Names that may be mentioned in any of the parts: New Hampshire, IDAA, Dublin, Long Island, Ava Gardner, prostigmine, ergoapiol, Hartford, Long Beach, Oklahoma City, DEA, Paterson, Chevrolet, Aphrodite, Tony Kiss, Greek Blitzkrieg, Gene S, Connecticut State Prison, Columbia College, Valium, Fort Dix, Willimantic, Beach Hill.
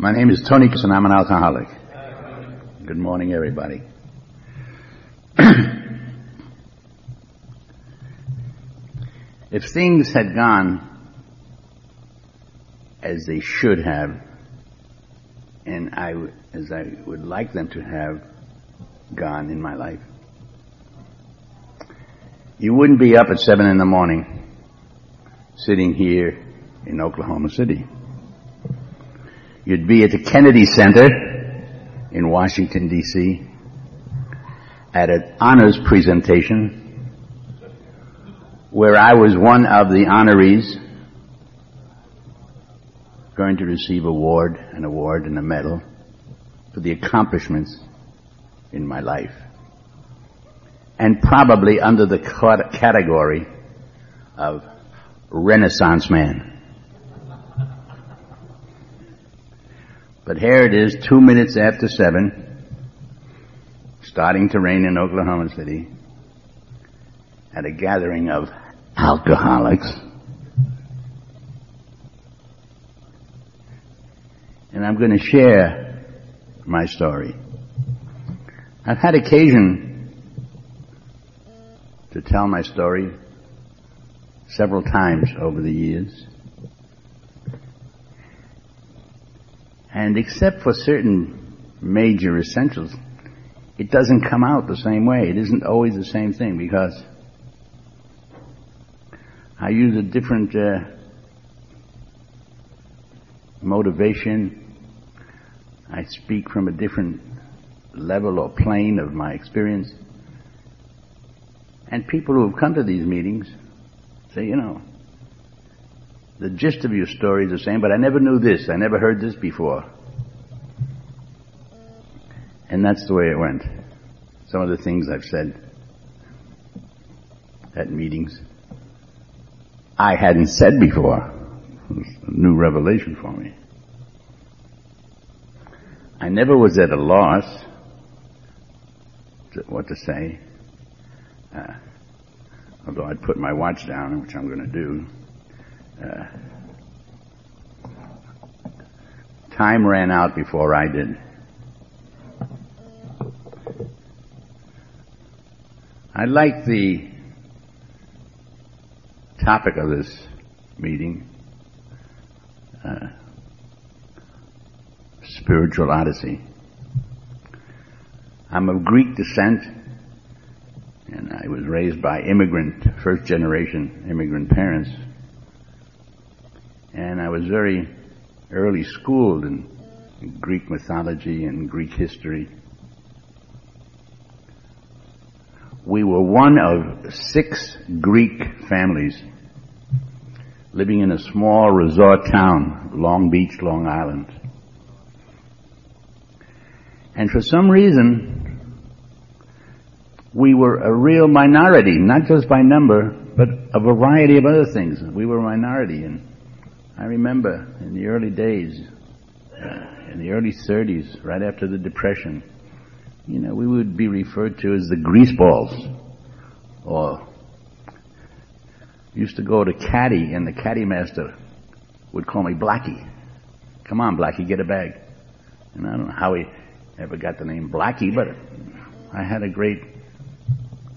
My name is Tony Kiss, and I'm an alcoholic. Good morning, everybody. If things had gone as they should have, and as I would like them to have gone in my life, you wouldn't be up at 7 in the morning sitting here in Oklahoma City. You'd be at the Kennedy Center in Washington, D.C., at an honors presentation where I was one of the honorees going to receive an award, and a medal for the accomplishments in my life, and probably under the category of Renaissance man. But here it is, 2 minutes after 7, starting to rain in Oklahoma City, at a gathering of alcoholics. And I'm going to share my story. I've had occasion to tell my story several times over the years. And except for certain major essentials, it doesn't come out the same way. It isn't always the same thing, because I use a different motivation. I speak from a different level or plane of my experience. And people who have come to these meetings say, you know, the gist of your story is the same, but I never knew this. I never heard this before. And that's the way it went. Some of the things I've said at meetings I hadn't said before. It was a new revelation for me. I never was at a loss what to say. Although I'd put my watch down, which I'm going to do. Time ran out before I did. I like the topic of this meeting, Spiritual Odyssey. I'm of Greek descent, and I was raised by first-generation immigrant parents. And I was very early schooled in Greek mythology and Greek history. We were one of 6 Greek families living in a small resort town, Long Beach, Long Island. And for some reason, we were a real minority, not just by number, but a variety of other things. We were a minority, and I remember in the early days, in the early 30s, right after the Depression, you know, we would be referred to as the greaseballs, or used to go to caddy, and the caddy master would call me Blackie. Come on, Blackie, get a bag. And I don't know how he ever got the name Blackie, but I had a great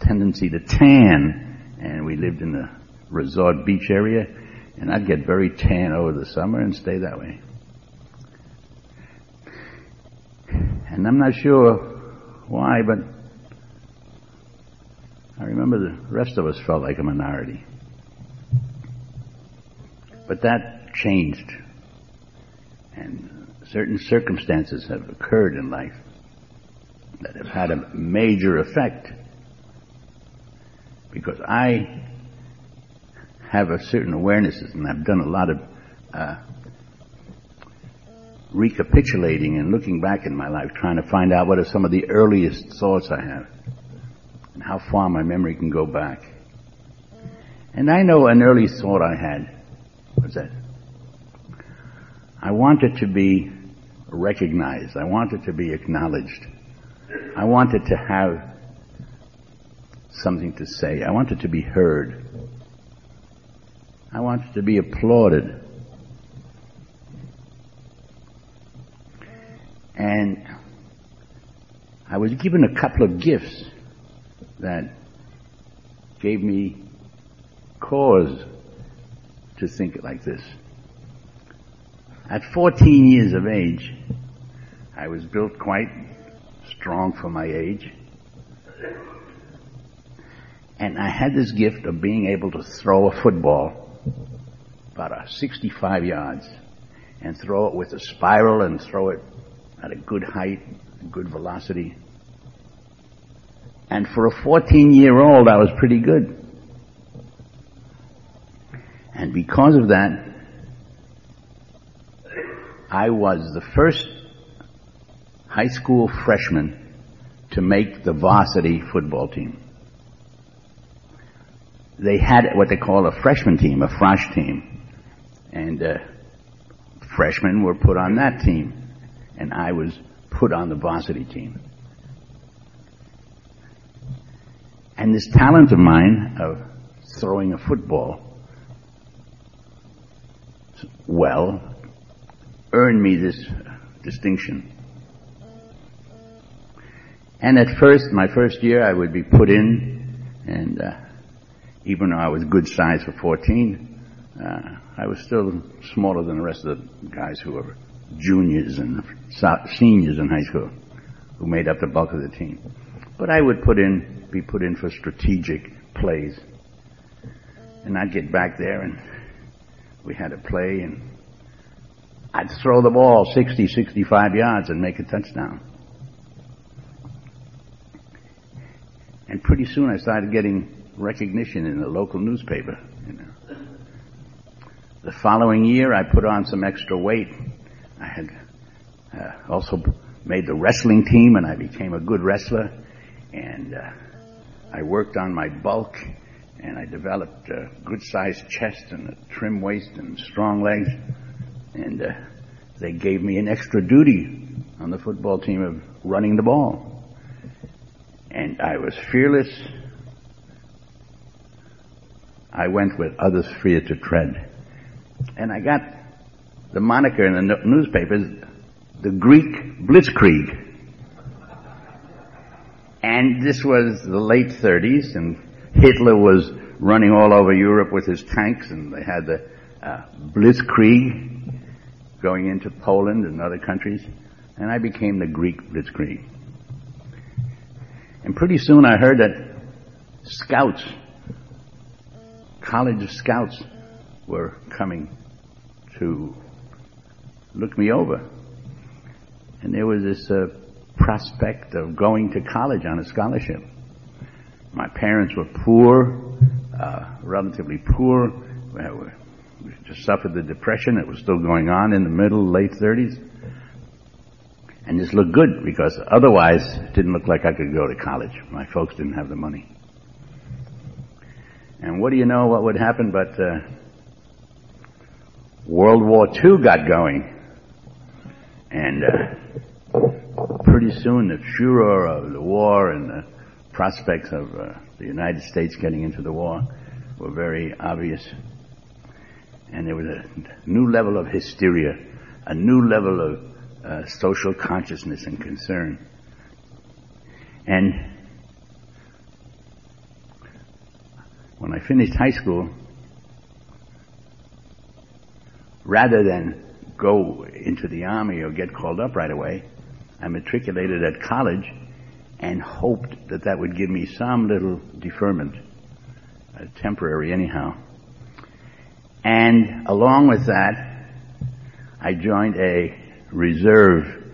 tendency to tan, and we lived in the resort beach area. And I'd get very tan over the summer and stay that way. And I'm not sure why, but I remember the rest of us felt like a minority. But that changed. And certain circumstances have occurred in life that have had a major effect. Because I have a certain awarenesses, and I've done a lot of recapitulating and looking back in my life, trying to find out what are some of the earliest thoughts I have, and how far my memory can go back. And I know an early thought I had was that I wanted to be recognized. I wanted to be acknowledged. I wanted to have something to say. I wanted to be heard. I wanted to be applauded. And I was given a couple of gifts that gave me cause to think like this. At 14 years of age, I was built quite strong for my age, and I had this gift of being able to throw a football about 65 yards and throw it with a spiral and throw it at a good height, a good velocity. And for a 14-year-old, I was pretty good. And because of that, I was the first high school freshman to make the varsity football team. They had what they call a freshman team, a frosh team. And freshmen were put on that team. And I was put on the varsity team. And this talent of mine of throwing a football well earned me this distinction. And at first, my first year, I would be put in, and even though I was good size for 14, I was still smaller than the rest of the guys who were juniors and seniors in high school, who made up the bulk of the team. But I would be put in for strategic plays. And I'd get back there, and we had a play, and I'd throw the ball 60, 65 yards and make a touchdown. And pretty soon I started getting recognition in the local newspaper. You know. The following year I put on some extra weight. I had also made the wrestling team, and I became a good wrestler. And I worked on my bulk, and I developed a good-sized chest and a trim waist and strong legs. And they gave me an extra duty on the football team of running the ball. And I was fearless. I went where others feared to tread. And I got the moniker in the newspapers, the Greek Blitzkrieg. And this was the late 30s, and Hitler was running all over Europe with his tanks, and they had the Blitzkrieg going into Poland and other countries, and I became the Greek Blitzkrieg. And pretty soon I heard that scouts, college scouts, were coming to look me over. And there was this prospect of going to college on a scholarship. My parents were poor, relatively poor. We just suffered the Depression. It was still going on in the middle, late 30s. And this looked good, because otherwise it didn't look like I could go to college. My folks didn't have the money. And what do you know what would happen, but World War II got going. And pretty soon the furor of the war and the prospects of the United States getting into the war were very obvious. And there was a new level of hysteria, a new level of social consciousness and concern. And when I finished high school, rather than go into the army or get called up right away, I matriculated at college and hoped that that would give me some little deferment, temporary anyhow. And along with that, I joined a reserve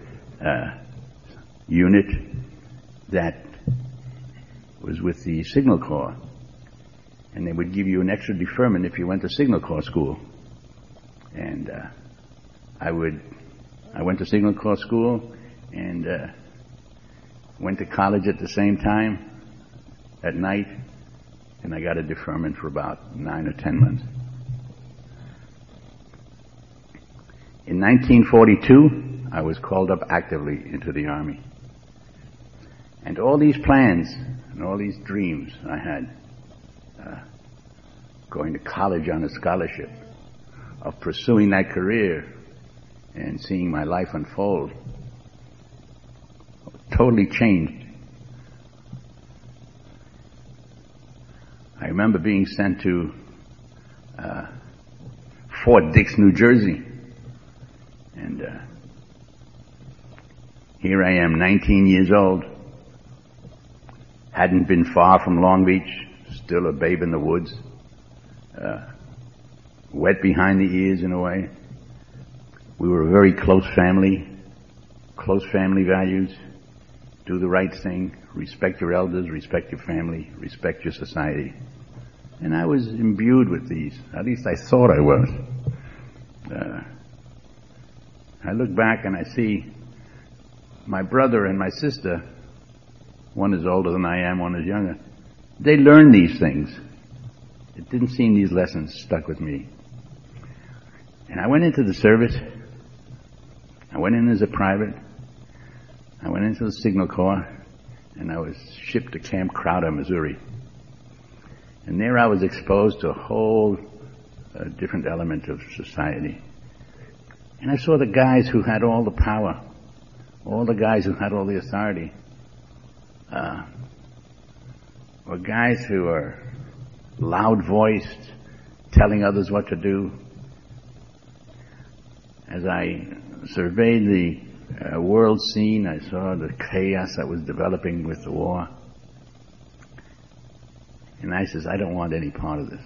unit that was with the Signal Corps. And they would give you an extra deferment if you went to Signal Corps school. And I went to Signal Corps school and went to college at the same time at night, and I got a deferment for about 9 or 10 months. In 1942, I was called up actively into the Army. And all these plans and all these dreams I had, going to college on a scholarship, of pursuing that career and seeing my life unfold, totally changed. I remember being sent to Fort Dix, New Jersey, and here I am, 19 years old, hadn't been far from Long Beach, still a babe in the woods, wet behind the ears in a way. We were a very close family values, do the right thing, respect your elders, respect your family, respect your society. And I was imbued with these, at least I thought I was. I look back and I see my brother and my sister, one is older than I am, one is younger, they learned these things. It didn't seem these lessons stuck with me. And I went into the service. I went in as a private. I went into the Signal Corps, and I was shipped to Camp Crowder, Missouri. And there I was exposed to a whole different element of society. And I saw the guys who had all the power, all the guys who had all the authority, were guys who were loud-voiced, telling others what to do. As I surveyed the world scene, I saw the chaos that was developing with the war. And I says, I don't want any part of this.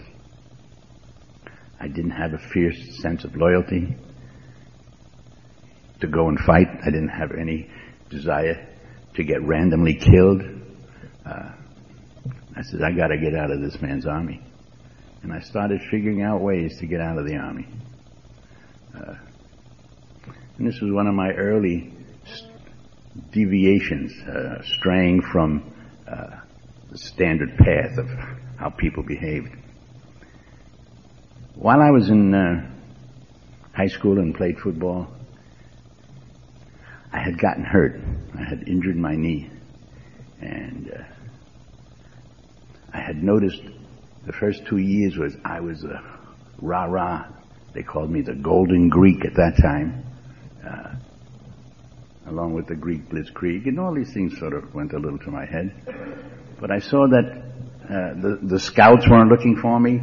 I didn't have a fierce sense of loyalty to go and fight. I didn't have any desire to get randomly killed. I said, I got to get out of this man's army. And I started figuring out ways to get out of the army. And this was one of my early deviations, straying from the standard path of how people behaved. While I was in high school and played football, I had gotten hurt. I had injured my knee. And I had noticed the first 2 years I was a rah-rah. They called me the Golden Greek at that time, along with the Greek Blitzkrieg. And all these things sort of went a little to my head. But I saw that the scouts weren't looking for me.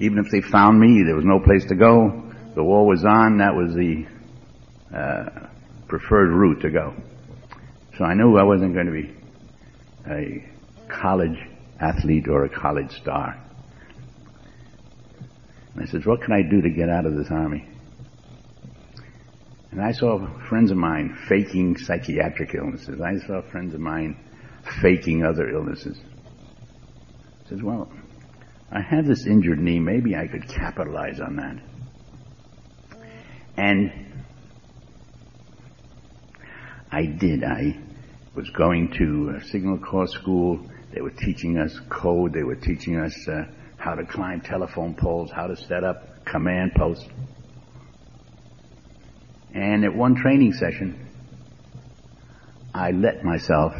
Even if they found me, there was no place to go. The war was on. That was the preferred route to go. So I knew I wasn't going to be a college athlete or a college star. And I said, what can I do to get out of this army? And I saw friends of mine faking psychiatric illnesses. I saw friends of mine faking other illnesses. I said, well, I have this injured knee. Maybe I could capitalize on that. And I did. I was going to Signal Corps school. They were teaching us code. They were teaching us how to climb telephone poles, how to set up command posts. And at one training session, I let myself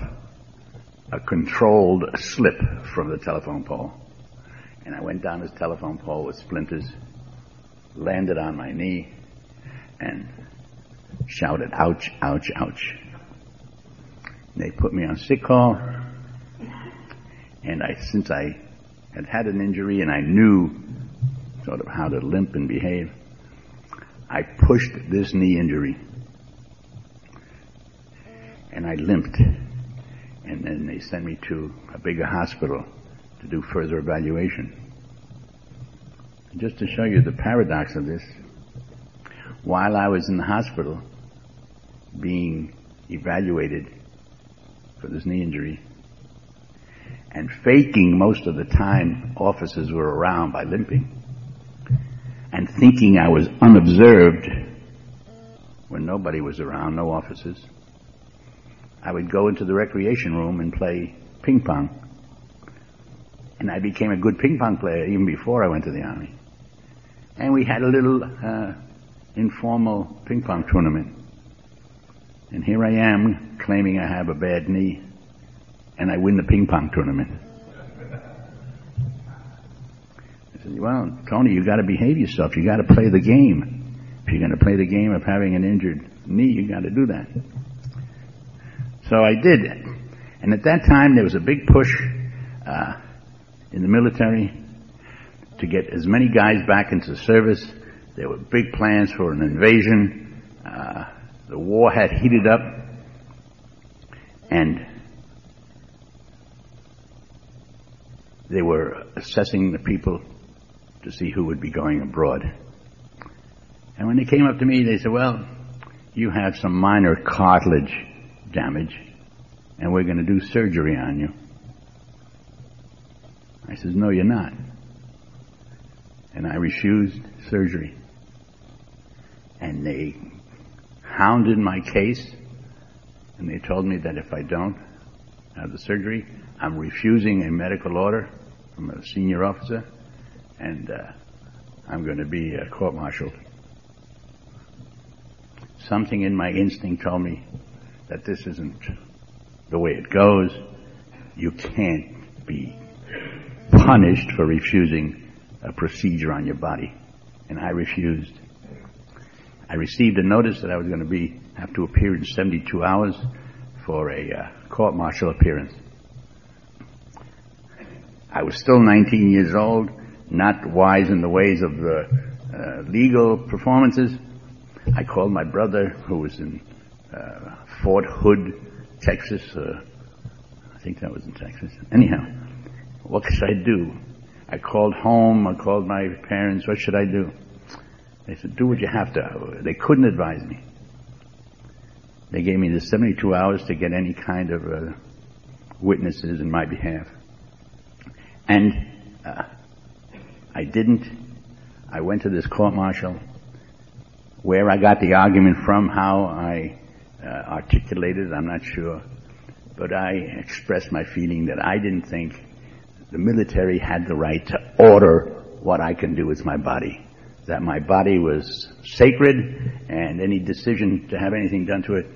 a controlled slip from the telephone pole. And I went down this telephone pole with splinters, landed on my knee, and shouted, ouch, ouch, ouch. They put me on sick call, and since I had had an injury and I knew sort of how to limp and behave, I pushed this knee injury, and I limped. And then they sent me to a bigger hospital to do further evaluation. Just to show you the paradox of this, while I was in the hospital being evaluated for this knee injury and faking most of the time officers were around by limping and thinking I was unobserved when nobody was around, no officers, I would go into the recreation room and play ping pong. And I became a good ping pong player even before I went to the army. And we had a little informal ping pong tournament. And here I am claiming I have a bad knee, and I win the ping pong tournament. I said, well, Tony, you got to behave yourself. You got to play the game. If you're going to play the game of having an injured knee, you got to do that. So I did it. And at that time, there was a big push in the military to get as many guys back into service. There were big plans for an invasion. The war had heated up. And they were assessing the people to see who would be going abroad. And when they came up to me, they said, well, you have some minor cartilage damage, and we're going to do surgery on you. I says, no, you're not. And I refused surgery. And they hounded my case, and they told me that if I don't have the surgery, I'm refusing a medical order from a senior officer, and I'm going to be court-martialed. Something in my instinct told me that this isn't the way it goes. You can't be punished for refusing a procedure on your body. And I refused. I received a notice that I was going to have to appear in 72 hours for a court-martial appearance. I was still 19 years old, not wise in the ways of the legal performances. I called my brother, who was in Fort Hood, Texas. I think that was in Texas. Anyhow, what should I do? I called home. I called my parents. What should I do? They said, do what you have to. They couldn't advise me. They gave me the 72 hours to get any kind of witnesses in my behalf. And I didn't. I went to this court-martial where I got the argument from, how I articulated, I'm not sure. But I expressed my feeling that I didn't think the military had the right to order what I can do with my body, that my body was sacred, and any decision to have anything done to it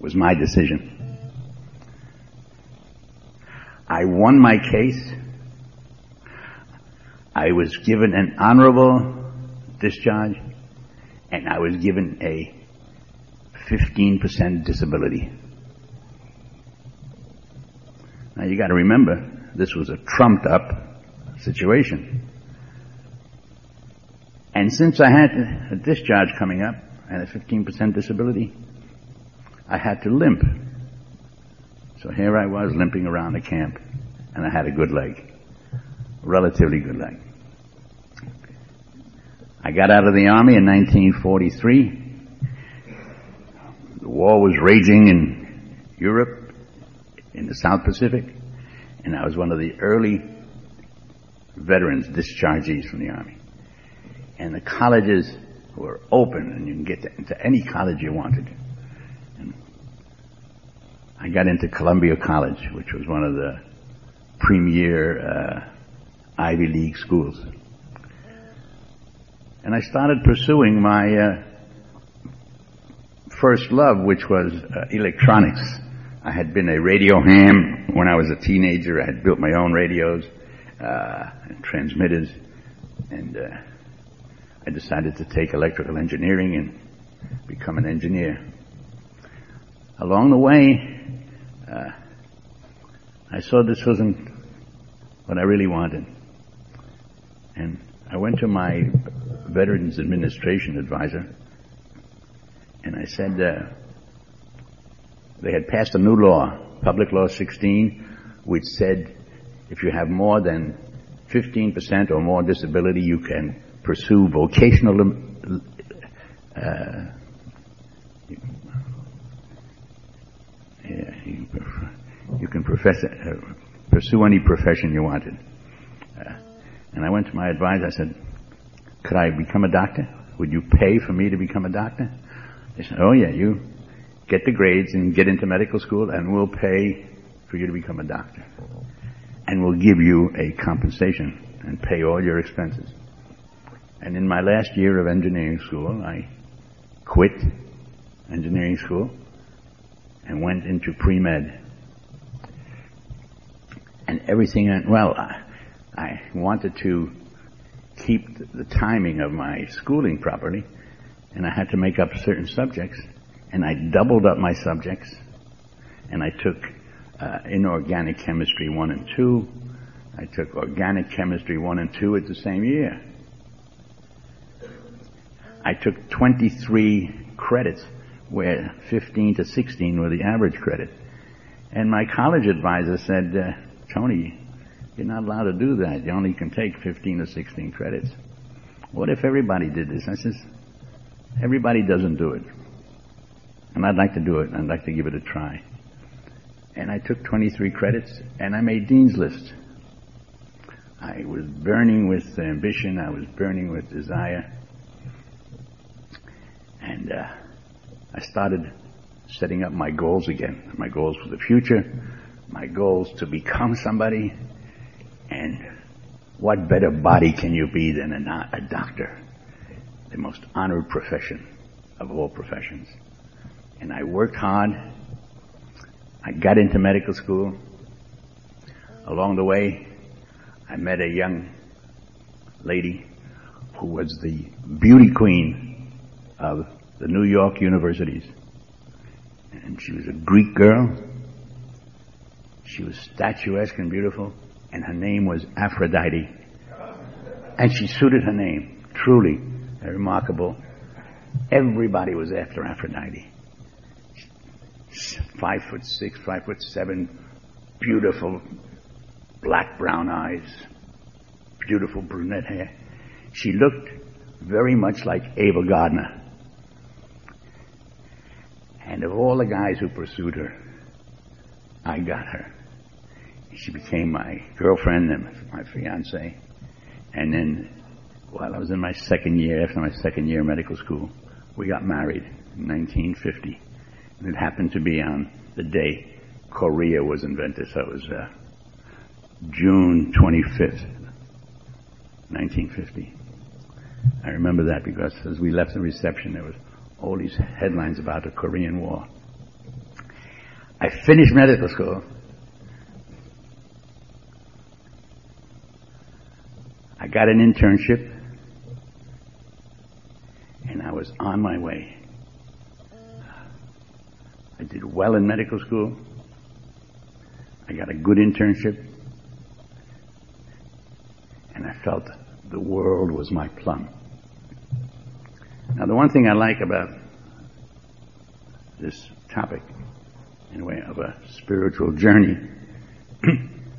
was my decision. I won my case. I was given an honorable discharge, and I was given a 15% disability. Now, you got to remember, this was a trumped-up situation. And since I had a discharge coming up and a 15% disability, I had to limp. So here I was limping around the camp, and I had a good leg, relatively good leg. I got out of the Army in 1943. The war was raging in Europe, in the South Pacific, and I was one of the early veterans dischargees from the Army. And the colleges were open, and you can get into any college you wanted. And I got into Columbia College, which was one of the premier Ivy League schools. And I started pursuing my first love, which was electronics. I had been a radio ham when I was a teenager. I had built my own radios and transmitters, and I decided to take electrical engineering and become an engineer. Along the way, I saw this wasn't what I really wanted. And I went to my Veterans Administration advisor, and I said, they had passed a new law, Public Law 16, which said if you have more than 15% or more disability, you can pursue vocational you can pursue any profession you wanted. And I went to my advisor. I said, could I become a doctor? Would you pay for me to become a doctor? They said, oh yeah, you get the grades and get into medical school, and we'll pay for you to become a doctor, and we'll give you a compensation and pay all your expenses. And in my last year of engineering school, I quit engineering school and went into pre-med. And everything went well. I wanted to keep the timing of my schooling properly, and I had to make up certain subjects, and I doubled up my subjects, and I took inorganic chemistry 1 and 2. I took organic chemistry 1 and 2 at the same year. I took 23 credits, where 15 to 16 were the average credit. And my college advisor said, Tony, you're not allowed to do that. You only can take 15 or 16 credits. What if everybody did this? I says, everybody doesn't do it. And I'd like to do it. I'd like to give it a try. And I took 23 credits, and I made Dean's List. I was burning with ambition. I was burning with desire. And I started setting up my goals again, my goals for the future, my goals to become somebody. And what better body can you be than a doctor, the most honored profession of all professions? And I worked hard. I got into medical school. Along the way, I met a young lady who was the beauty queen of the New York universities. And she was a Greek girl. She was statuesque and beautiful, and her name was Aphrodite. And she suited her name, truly remarkable. Everybody was after Aphrodite. 5'6", 5'7", beautiful black brown eyes, beautiful brunette hair. She looked very much like Ava Gardner. And of all the guys who pursued her, I got her. She became my girlfriend and my fiancée. And then, while I was in my second year, after my second year of medical school, we got married in 1950. And it happened to be on the day Korea was invented, so it was June 25th, 1950. I remember that because as we left the reception, there was all these headlines about the Korean War. I finished medical school. I got an internship, and I was on my way. I did well in medical school. I got a good internship, and I felt the world was my plum. Now, the one thing I like about this topic, in a way, of a spiritual journey,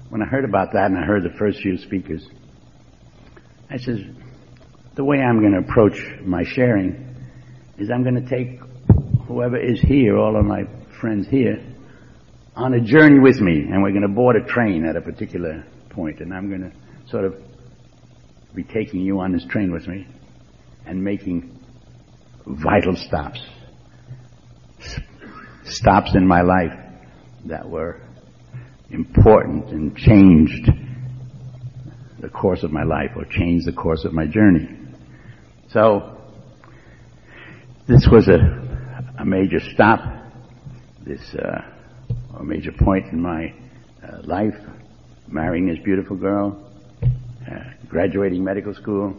when I heard about that and I heard the first few speakers, I says, the way I'm going to approach my sharing is I'm going to take whoever is here, all of my friends here, on a journey with me, and we're going to board a train at a particular point, and I'm going to sort of be taking you on this train with me and making vital stops, stops in my life that were important and changed the course of my life or changed the course of my journey. So this was a major stop, this a major point in my life, marrying this beautiful girl, graduating medical school,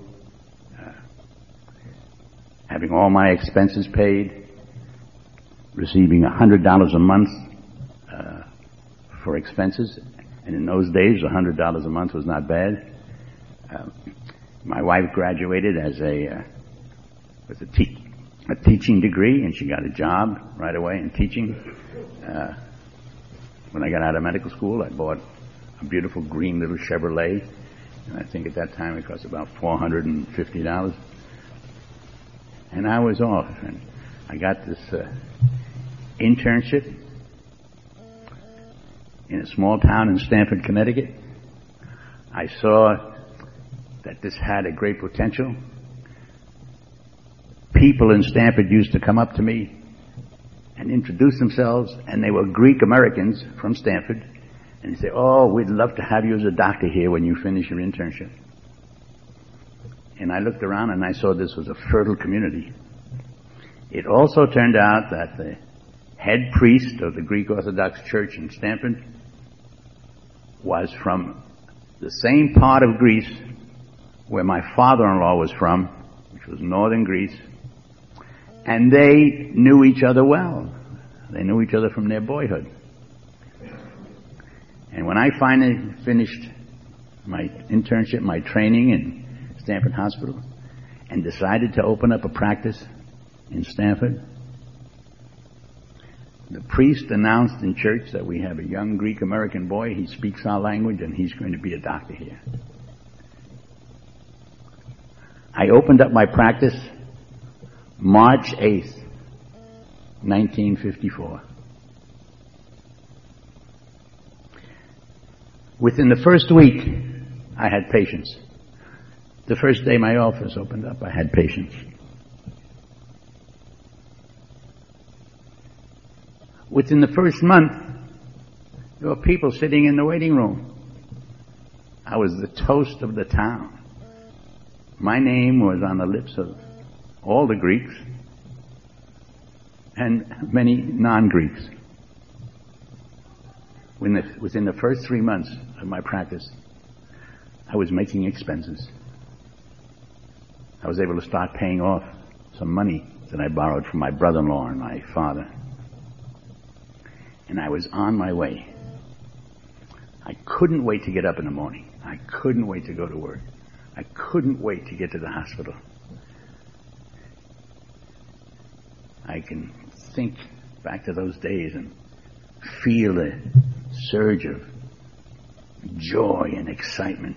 having all my expenses paid, receiving $100 a month for expenses, and in those days, $100 a month was not bad. My wife graduated as a teaching degree, and she got a job right away in teaching. When I got out of medical school, I bought a beautiful green little Chevrolet, and I think at that time it cost about $450. And I was off, and I got this internship in a small town in Stamford, Connecticut. I saw that this had a great potential. People in Stamford used to come up to me and introduce themselves, and they were Greek Americans from Stamford, and they say, oh, we'd love to have you as a doctor here when you finish your internship. And I looked around and I saw this was a fertile community. It also turned out that the head priest of the Greek Orthodox Church in Stamford was from the same part of Greece where my father-in-law was from, which was northern Greece, And they knew each other well. They knew each other from their boyhood. And when I finally finished my internship, my training in Stamford Hospital, and decided to open up a practice in Stamford, the priest announced in church that we have a young Greek-American boy. He speaks our language, and he's going to be a doctor here. I opened up my practice March 8th, 1954. Within the first week, I had patients. The first day my office opened up, I had patients. Within the first month, there were people sitting in the waiting room. I was the toast of the town. My name was on the lips of all the Greeks and many non-Greeks. Within the first 3 months of my practice, I was making expenses. I was able to start paying off some money that I borrowed from my brother-in-law and my father. And I was on my way. I couldn't wait to get up in the morning. I couldn't wait to go to work. I couldn't wait to get to the hospital. I can think back to those days and feel a surge of joy and excitement.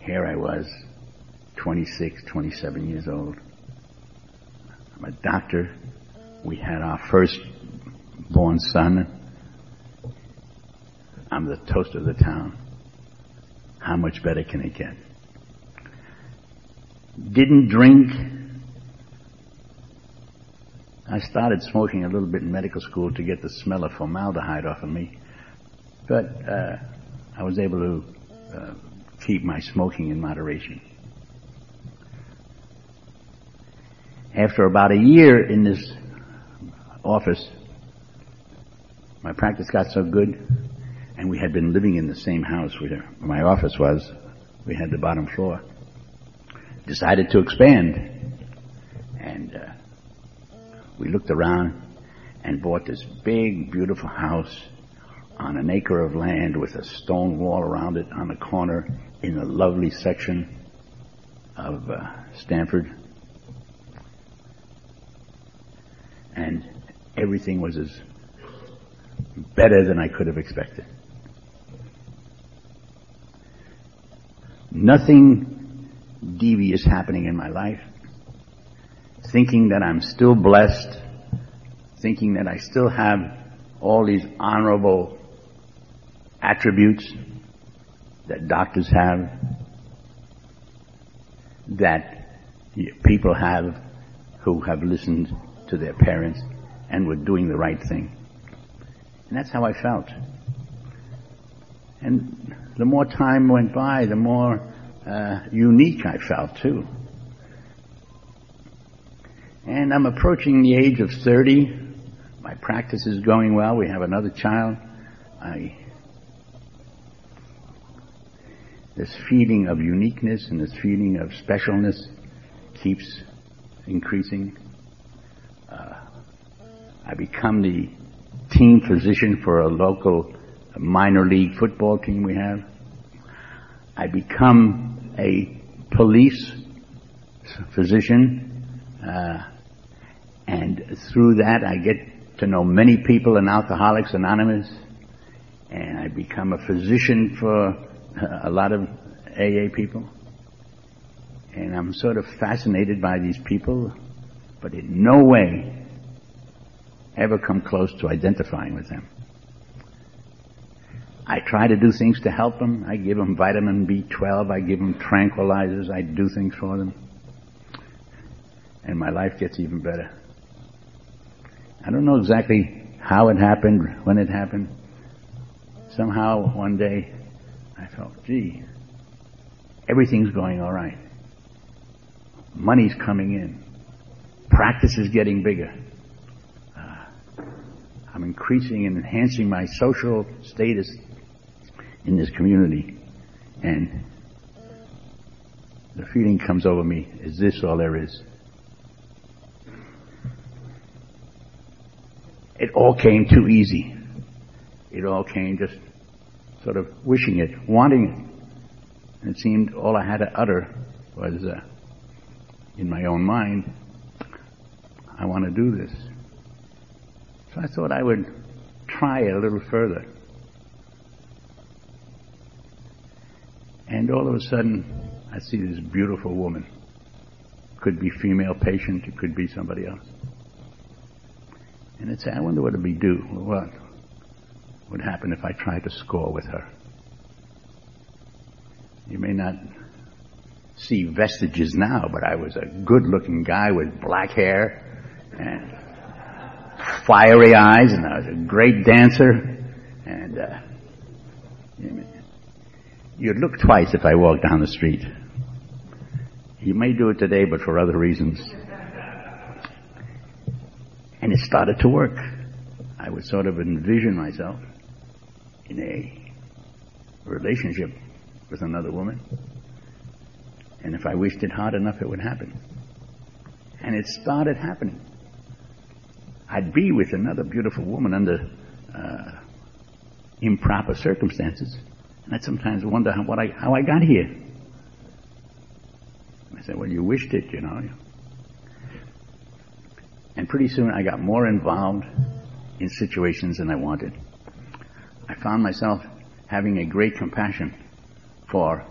Here I was, 26, 27 years old. I'm a doctor. We had our first born son. I'm the toast of the town. How much better can it get? Didn't drink. I started smoking a little bit in medical school to get the smell of formaldehyde off of me, but I was able to keep my smoking in moderation. After about a year in this office, my practice got so good, and we had been living in the same house where my office was. We had the bottom floor. Decided to expand. And we looked around and bought this big, beautiful house on an acre of land with a stone wall around it on the corner in a lovely section of Stamford. And everything was as better than I could have expected. Nothing devious happening in my life. Thinking that I'm still blessed. Thinking that I still have all these honorable attributes that doctors have, that people have who have listened to their parents and were doing the right thing. And that's how I felt. And the more time went by, the more unique I felt, too. And I'm approaching the age of 30. My practice is going well. We have another child. This feeling of uniqueness and this feeling of specialness keeps increasing. I become the team physician for a local minor league football team we have. I become a police physician, and through that I get to know many people in Alcoholics Anonymous, and I become a physician for a lot of AA people. And I'm sort of fascinated by these people, but in no way ever come close to identifying with them. I try to do things to help them. I give them vitamin B12. I give them tranquilizers. I do things for them. And my life gets even better. I don't know exactly how it happened, when it happened. Somehow one day I felt, gee, everything's going all right. Money's coming in. Practice is getting bigger. I'm increasing and enhancing my social status in this community. And the feeling comes over me, is this all there is? it all came too easy. It all came just sort of wishing it, wanting it. And it seemed all I had to utter was, in my own mind, I want to do this. So I thought I would try it a little further. And all of a sudden, I see this beautiful woman. Could be female patient, it could be somebody else. And I'd say, I wonder what it would be do, what would happen if I tried to score with her. You may not see vestiges now, but I was a good-looking guy with black hair and fiery eyes, and I was a great dancer. And you'd look twice if I walked down the street. You may do it today, but for other reasons. And it started to work. I would sort of envision myself in a relationship with another woman. And if I wished it hard enough, it would happen. And it started happening. I'd be with another beautiful woman under improper circumstances. And I'd sometimes wonder how I got here. I said, well, you wished it, you know. And pretty soon I got more involved in situations than I wanted. I found myself having a great compassion for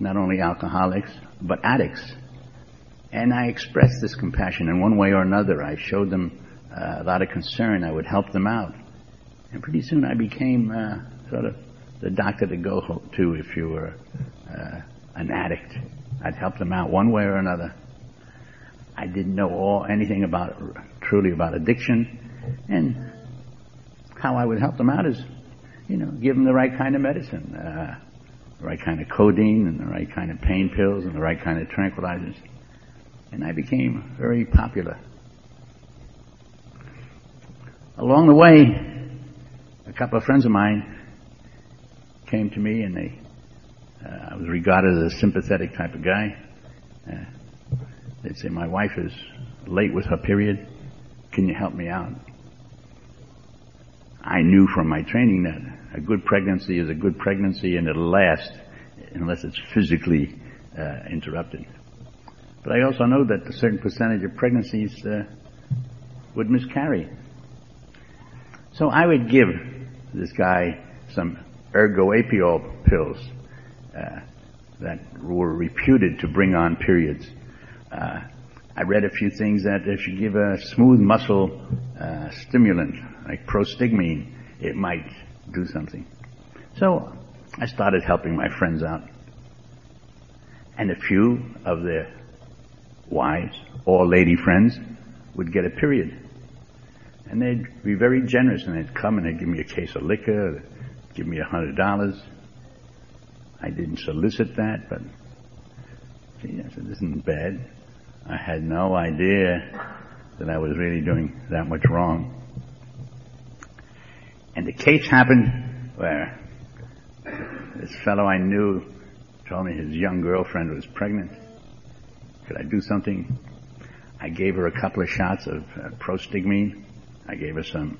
not only alcoholics, but addicts. And I expressed this compassion in one way or another. I showed them a lot of concern. I would help them out. And pretty soon I became sort of the doctor to go to if you were an addict. I'd help them out one way or another. I didn't know anything truly about addiction. And how I would help them out is, give them the right kind of medicine, the right kind of codeine and the right kind of pain pills and the right kind of tranquilizers. And I became very popular. Along the way, a couple of friends of mine came to me, and I was regarded as a sympathetic type of guy. They'd say, my wife is late with her period. Can you help me out? I knew from my training that a good pregnancy is a good pregnancy, and it'll last unless it's physically interrupted. But I also know that a certain percentage of pregnancies would miscarry. So I would give this guy some ergoapiol pills that were reputed to bring on periods. I read a few things that if you give a smooth muscle stimulant, like prostigmine, it might do something. So I started helping my friends out. And a few of their wives or lady friends would get a period. And they'd be very generous, and they'd come and they'd give me a case of liquor, give me $100. I didn't solicit that, but see, I said, this isn't bad. I had no idea that I was really doing that much wrong. And the case happened where this fellow I knew told me his young girlfriend was pregnant. Could I do something? I gave her a couple of shots of prostigmine. I gave her some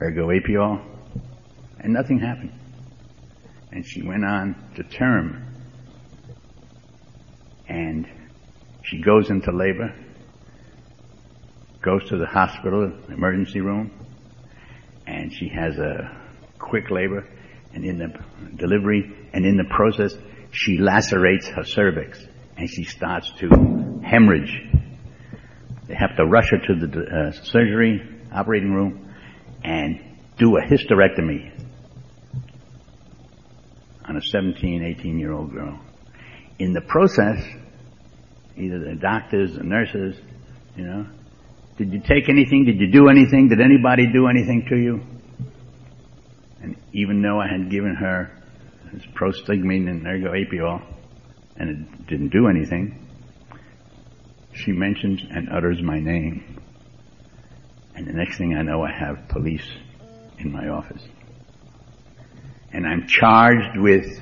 ergoapiol, and nothing happened. And she went on to term, and she goes into labor, goes to the hospital, the emergency room, and she has a quick labor, and in the delivery, and in the process, she lacerates her cervix, and she starts to hemorrhage. They have to rush her to the surgery operating room and do a hysterectomy on a 17, 18-year-old girl. In the process, either the doctors, the nurses, did you take anything? Did you do anything? Did anybody do anything to you? And even though I had given her this prostigmine and ergoapiol, and it didn't do anything, she mentions and utters my name. And the next thing I know, I have police in my office. And I'm charged with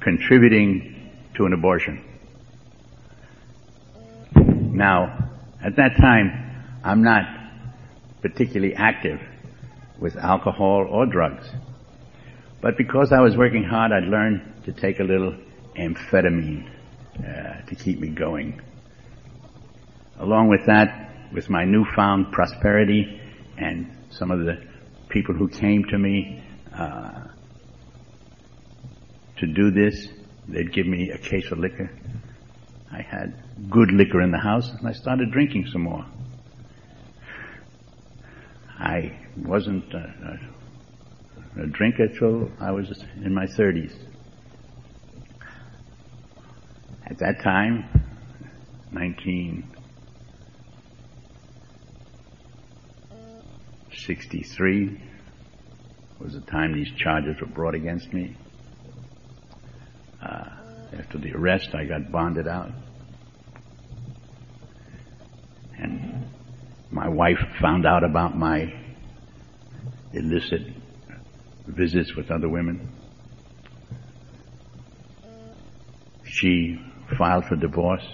contributing to an abortion. Now, at that time, I'm not particularly active with alcohol or drugs. But because I was working hard, I'd learned to take a little amphetamine to keep me going. Along with that, with my newfound prosperity and some of the people who came to me to do this, they'd give me a case of liquor. I had good liquor in the house, and I started drinking some more. I wasn't a drinker till I was in my 30s. At that time, 1963 was the time these charges were brought against me. After the arrest, I got bonded out. And my wife found out about my illicit visits with other women. She filed for divorce.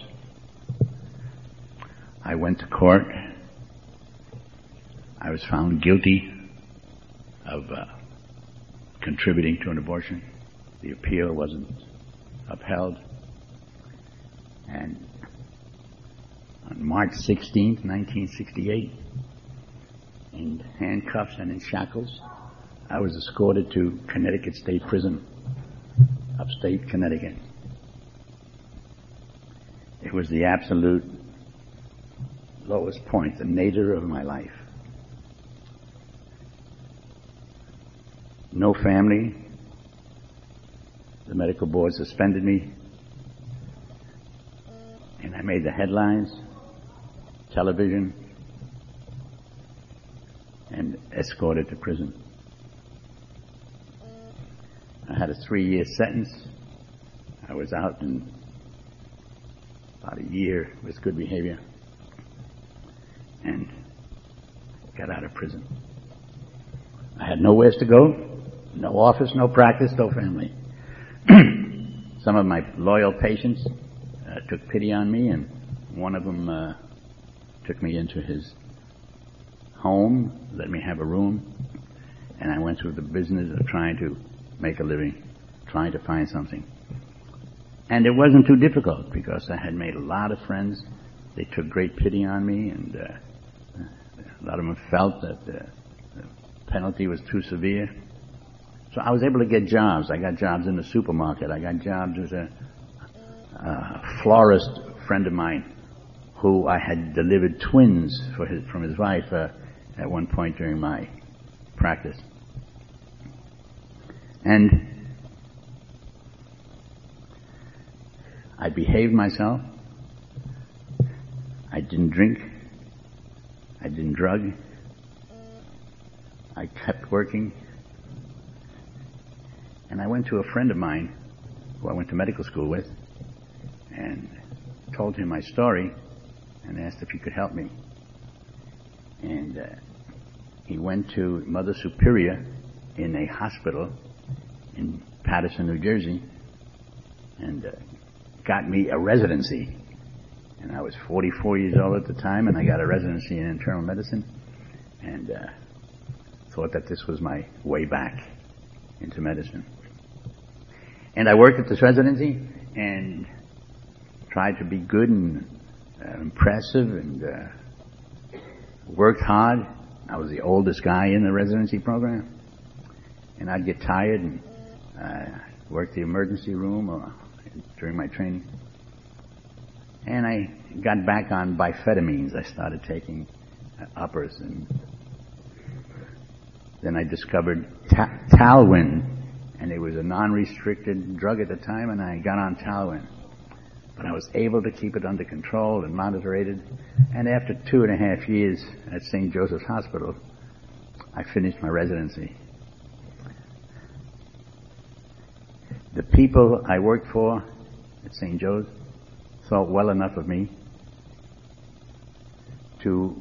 I went to court. I was found guilty of contributing to an abortion. The appeal wasn't upheld. And on March 16th, 1968, in handcuffs and in shackles, I was escorted to Connecticut State Prison, upstate Connecticut. It was the absolute lowest point, the nadir of my life. No family. The medical board suspended me, and I made the headlines, television, and escorted to prison. I had a 3-year sentence. I was out in about a year with good behavior and got out of prison. I had nowhere to go, no office, no practice, no family. Some of my loyal patients took pity on me, and one of them took me into his home, let me have a room, and I went through the business of trying to make a living, trying to find something. And it wasn't too difficult because I had made a lot of friends. They took great pity on me, and a lot of them felt that the penalty was too severe. So I was able to get jobs. I got jobs in the supermarket. I got jobs as a florist friend of mine who I had delivered twins from his wife at one point during my practice. And I behaved myself. I didn't drink. I didn't drug. I kept working. And I went to a friend of mine who I went to medical school with and told him my story and asked if he could help me. And he went to Mother Superior in a hospital in Paterson, New Jersey, and got me a residency. And I was 44 years old at the time, and I got a residency in internal medicine and thought that this was my way back into medicine. And I worked at this residency and tried to be good and impressive and worked hard. I was the oldest guy in the residency program. And I'd get tired and work the emergency room or during my training. And I got back on biphetamines. I started taking uppers, and then I discovered Talwin, and it was a non-restricted drug at the time, and I got on Talwin. But I was able to keep it under control and monitored, and after 2.5 years at St. Joseph's Hospital, I finished my residency. The people I worked for at St. Joe's thought well enough of me to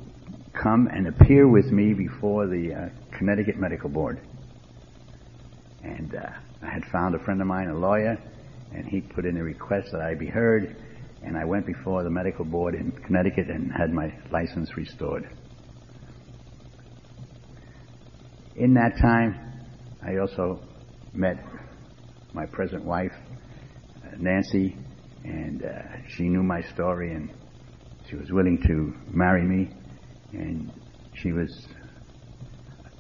come and appear with me before the Connecticut Medical Board. And I had found a friend of mine, a lawyer, and he put in a request that I be heard, and I went before the medical board in Connecticut and had my license restored. In that time, I also met my present wife, Nancy, and she knew my story, and she was willing to marry me. And she was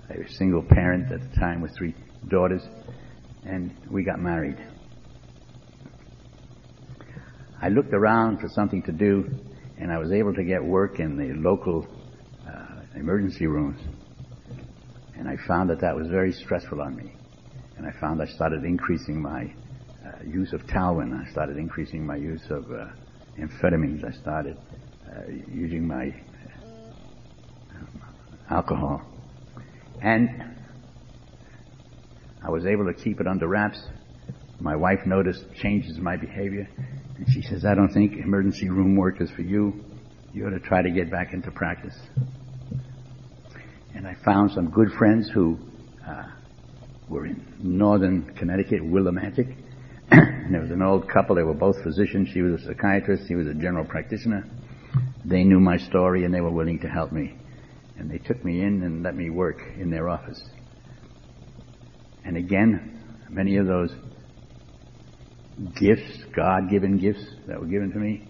a single parent at the time with three daughters, and we got married. I looked around for something to do, and I was able to get work in the local emergency rooms. And I found that that was very stressful on me. And I found I started increasing my use of Talwin. I started increasing my use of amphetamines. I started using my alcohol. And I was able to keep it under wraps. My wife noticed changes in my behavior. And she says, "I don't think emergency room work is for you. You ought to try to get back into practice." And I found some good friends who were in northern Connecticut, Willimantic. And there was an old couple. They were both physicians. She was a psychiatrist. He was a general practitioner. They knew my story, and they were willing to help me. And they took me in and let me work in their office. And again, many of those gifts, God-given gifts that were given to me,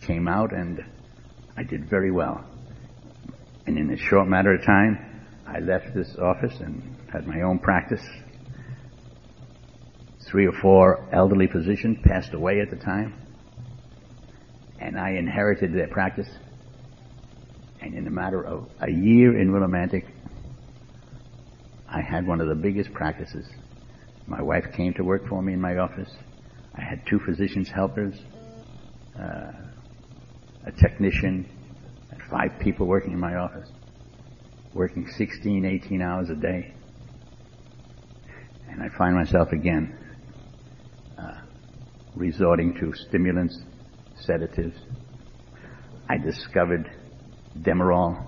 came out, and I did very well. And in a short matter of time, I left this office and had my own practice. 3 or 4 elderly physicians passed away at the time, and I inherited their practice. And in a matter of a year in Willimantic, I had one of the biggest practices. My wife came to work for me in my office. I had 2 physician's helpers, a technician, and 5 people working in my office, working 16, 18 hours a day. And I find myself again resorting to stimulants, sedatives. I discovered Demerol.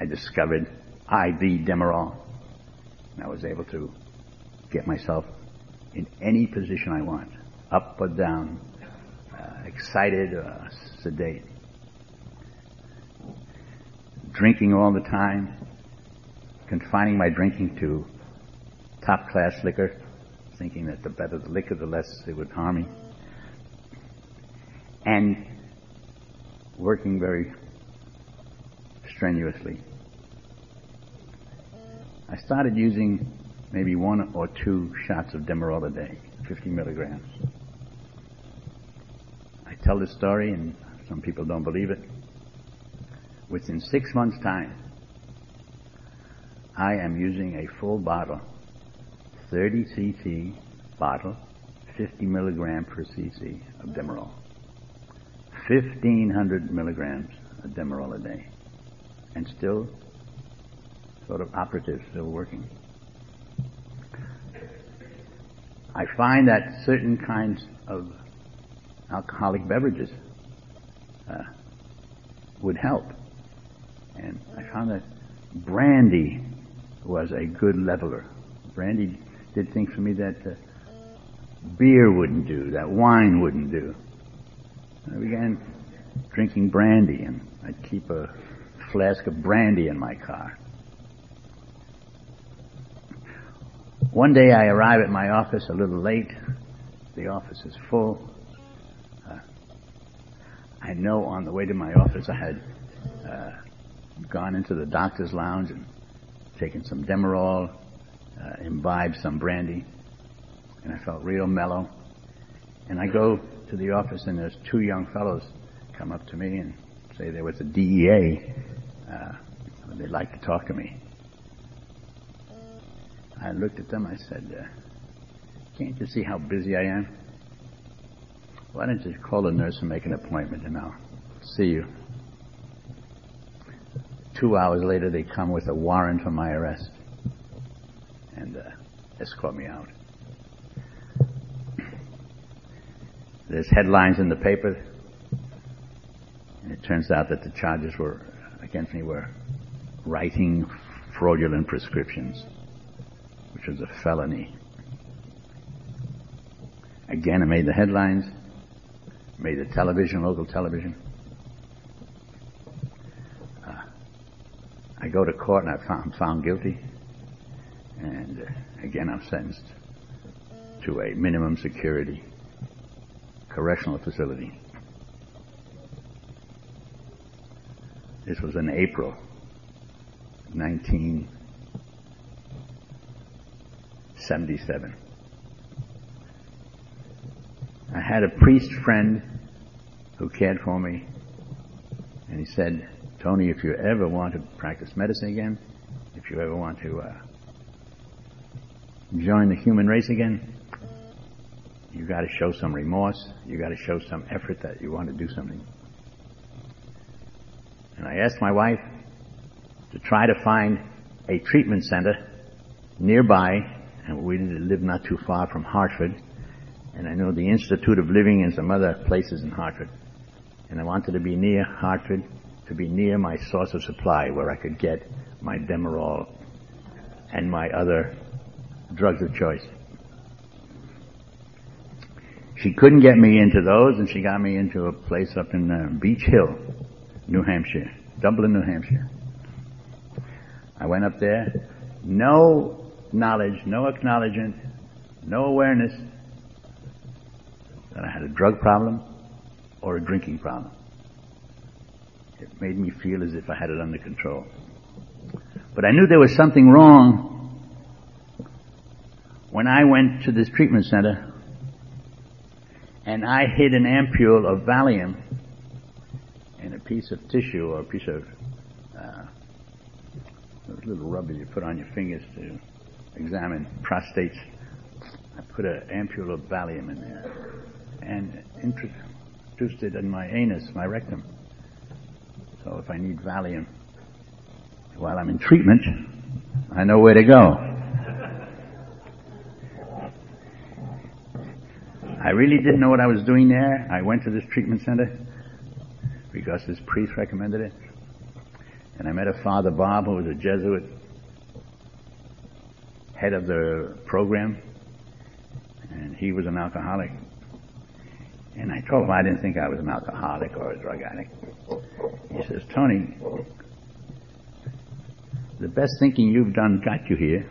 I discovered IV Demerol. And I was able to get myself in any position I want, up or down, excited or sedate. Drinking all the time, confining my drinking to top-class liquor, thinking that the better the liquor, the less it would harm me. And working very strenuously. I started using maybe 1 or 2 shots of Demerol a day, 50 milligrams. I tell this story, and some people don't believe it. Within 6 months' time, I am using a full bottle, 30 cc bottle, 50 milligram per cc of Demerol. 1,500 milligrams of Demerol a day, and still sort of operative, still working. I find that certain kinds of alcoholic beverages would help. And I found that brandy was a good leveler. Brandy did things for me that beer wouldn't do, that wine wouldn't do. I began drinking brandy, and I'd keep a flask of brandy in my car. One day I arrive at my office a little late. The office is full. I know on the way to my office I had gone into the doctor's lounge and taken some Demerol, imbibed some brandy, and I felt real mellow. And I go to the office, and there's 2 young fellows come up to me and say they were at the DEA. They'd like to talk to me. I looked at them. I said, "Can't you see how busy I am? Why don't you call the nurse and make an appointment, and I'll see you." 2 hours later, they come with a warrant for my arrest and escort me out. There's headlines in the paper, and it turns out that the charges were against me were writing fraudulent prescriptions, which was a felony. Again, it made the headlines, made the television, local television. I I go to court and I'm found guilty. And again, I'm sentenced to a minimum security correctional facility. This was in April 1977. I had a priest friend who cared for me, and he said, "Tony, if you ever want to practice medicine again, if you ever want to join the human race again, you got to show some remorse. You got to show some effort that you want to do something." And I asked my wife to try to find a treatment center nearby, and we lived not too far from Hartford. And I know the Institute of Living and some other places in Hartford. And I wanted to be near Hartford, to be near my source of supply where I could get my Demerol and my other drugs of choice. She couldn't get me into those, and she got me into a place up in Beach Hill, New Hampshire, Dublin, New Hampshire. I went up there, no knowledge, no acknowledgement, no awareness that I had a drug problem or a drinking problem. It made me feel as if I had it under control. But I knew there was something wrong when I went to this treatment center and I hid an ampule of Valium in a piece of tissue or a piece of those little rubbers you put on your fingers to examine prostates. I put an ampule of Valium in there and introduced it in my anus, my rectum. So if I need Valium while I'm in treatment, I know where to go. I really didn't know what I was doing there. I went to this treatment center because this priest recommended it. And I met a Father Bob, who was a Jesuit, head of the program, and he was an alcoholic. And I told him I didn't think I was an alcoholic or a drug addict. He says, "Tony, the best thinking you've done got you here,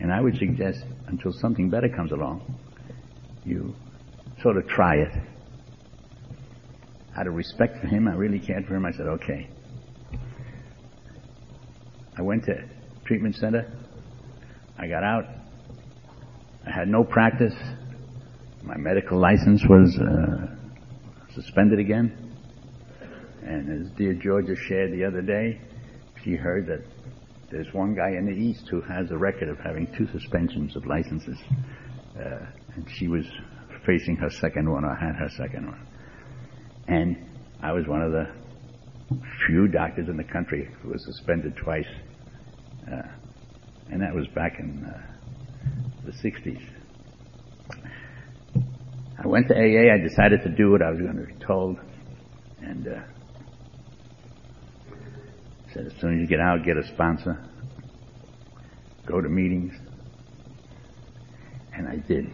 and I would suggest until something better comes along, you sort of try it." Out of respect for him, I really cared for him, I said, okay. I went to treatment center. I got out. I had no practice. My medical license was suspended again. And as dear Georgia shared the other day, she heard that there's one guy in the East who has a record of having 2 suspensions of licenses. And she was facing her second one, or had her second one. And I was one of the few doctors in the country who was suspended twice. And that was back in the 60s. I went to AA. I decided to do what I was going to be told. And said, as soon as you get out, get a sponsor. Go to meetings. And I did.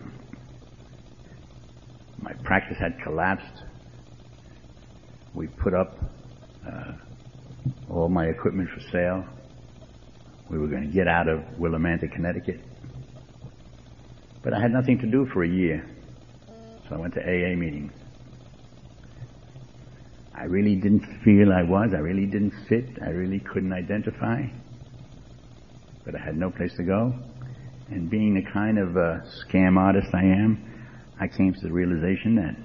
My practice had collapsed. We put up all my equipment for sale. We were going to get out of Willimantic, Connecticut. But I had nothing to do for a year, so I went to AA meetings. I really didn't feel I was. I really didn't fit. I really couldn't identify. But I had no place to go. And being the kind of scam artist I am, I came to the realization that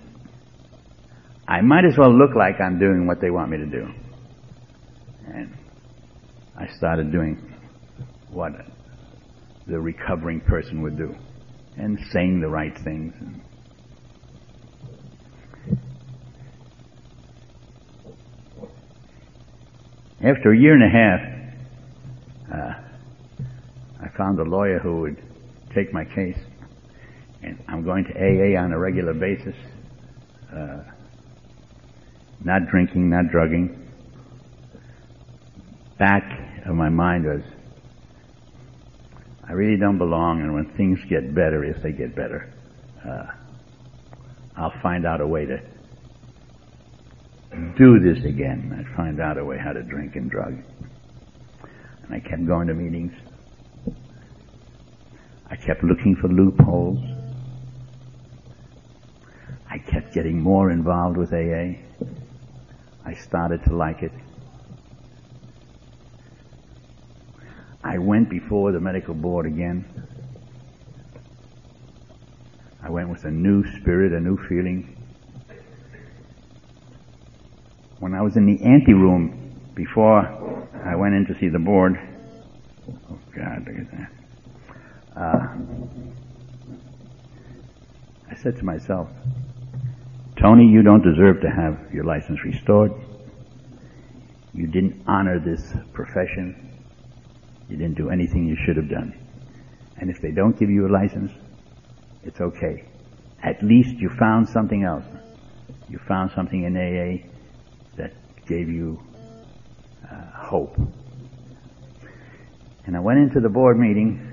I might as well look like I'm doing what they want me to do. And I started doing what the recovering person would do, and saying the right things. After a year and a half, I found a lawyer who would take my case, and I'm going to AA on a regular basis, not drinking, not drugging. Back of my mind was, I really don't belong, and when things get better, if they get better, I'll find out a way to do this again. I'll find out a way how to drink and drug. and I kept going to meetings. I kept looking for loopholes. I kept getting more involved with AA. I started to like it. I went before the medical board again. I went with a new spirit, a new feeling. When I was in the anteroom before I went in to see the board, oh God, look at that. I said to myself, Tony, you don't deserve to have your license restored. You didn't honor this profession. You didn't do anything you should have done. And if they don't give you a license, it's okay. At least you found something else. You found something in AA that gave you hope. And I went into the board meeting,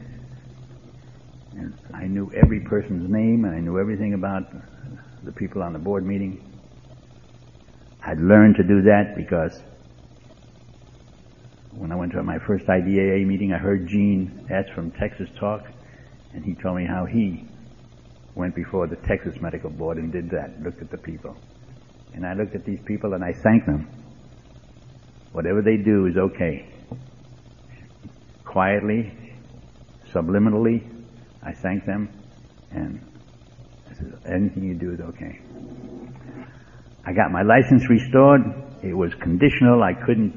and I knew every person's name, and I knew everything about the people on the board meeting. I'd learned to do that because when I went to my first IDAA meeting, I heard Gene S from Texas talk, and he told me how he went before the Texas Medical Board and did that, looked at the people. And I looked at these people and I thanked them. Whatever they do is okay. Quietly, subliminally, I thanked them, and I said, anything you do is okay. I got my license restored. It was conditional. I couldn't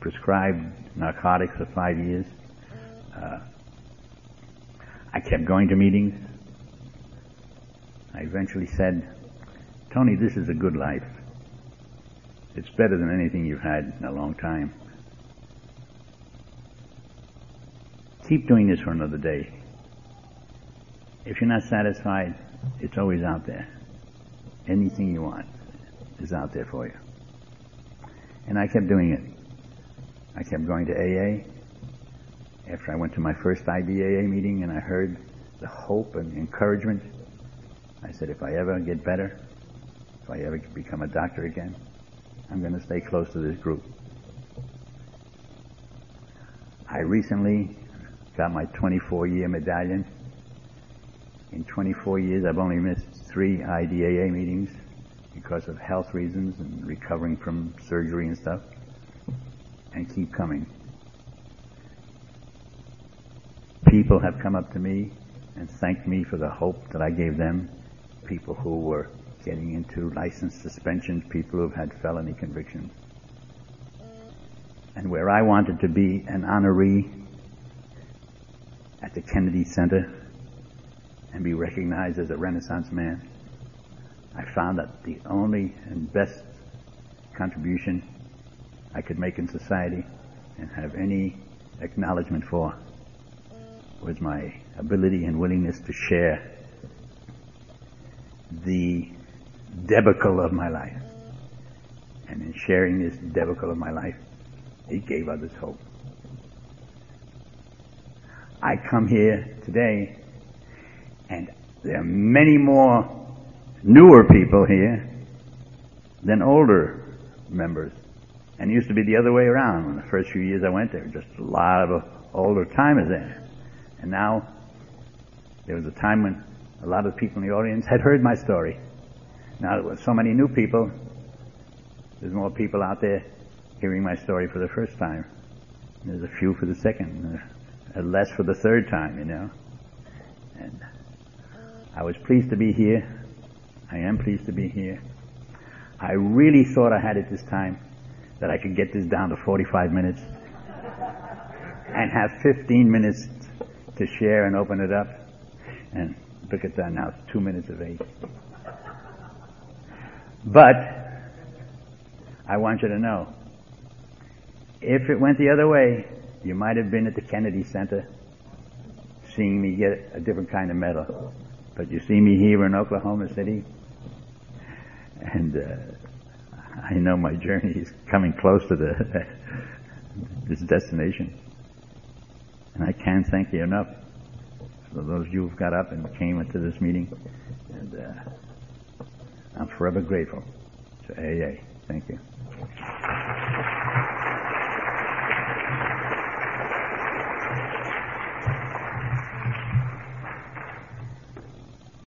prescribe narcotics for 5 years. I kept going to meetings. I eventually said, Tony, this is a good life. It's better than anything you've had in a long time. Keep doing this for another day. If you're not satisfied, it's always out there. Anything you want is out there for you. And I kept doing it. I kept going to AA. After I went to my first IDAA meeting and I heard the hope and encouragement, I said, if I ever get better, if I ever become a doctor again, I'm going to stay close to this group. I recently got my 24-year medallion. In 24 years, I've only missed 3 IDAA meetings because of health reasons and recovering from surgery and stuff, and keep coming. People have come up to me and thanked me for the hope that I gave them, people who were getting into license suspensions, people who've had felony convictions. And where I wanted to be an honoree at the Kennedy Center, and be recognized as a Renaissance man, I found that the only and best contribution I could make in society and have any acknowledgement for was my ability and willingness to share the debacle of my life. And in sharing this debacle of my life, it gave others hope. I come here today, and there are many more newer people here than older members. And it used to be the other way around. When the first few years I went, there were just a lot of older timers there. And now, there was a time when a lot of people in the audience had heard my story. Now there were so many new people, there's more people out there hearing my story for the first time. And there's a few for the second, and less for the third time, you know. And I was pleased to be here. I am pleased to be here. I really thought I had it this time, that I could get this down to 45 minutes and have 15 minutes to share and open it up. And look at that now, it's 8:02. But I want you to know, if it went the other way, you might have been at the Kennedy Center seeing me get a different kind of medal. But you see me here in Oklahoma City, and I know my journey is coming close to this destination. And I can't thank you enough for those of you who got up and came into this meeting. And I'm forever grateful to AA. Thank you.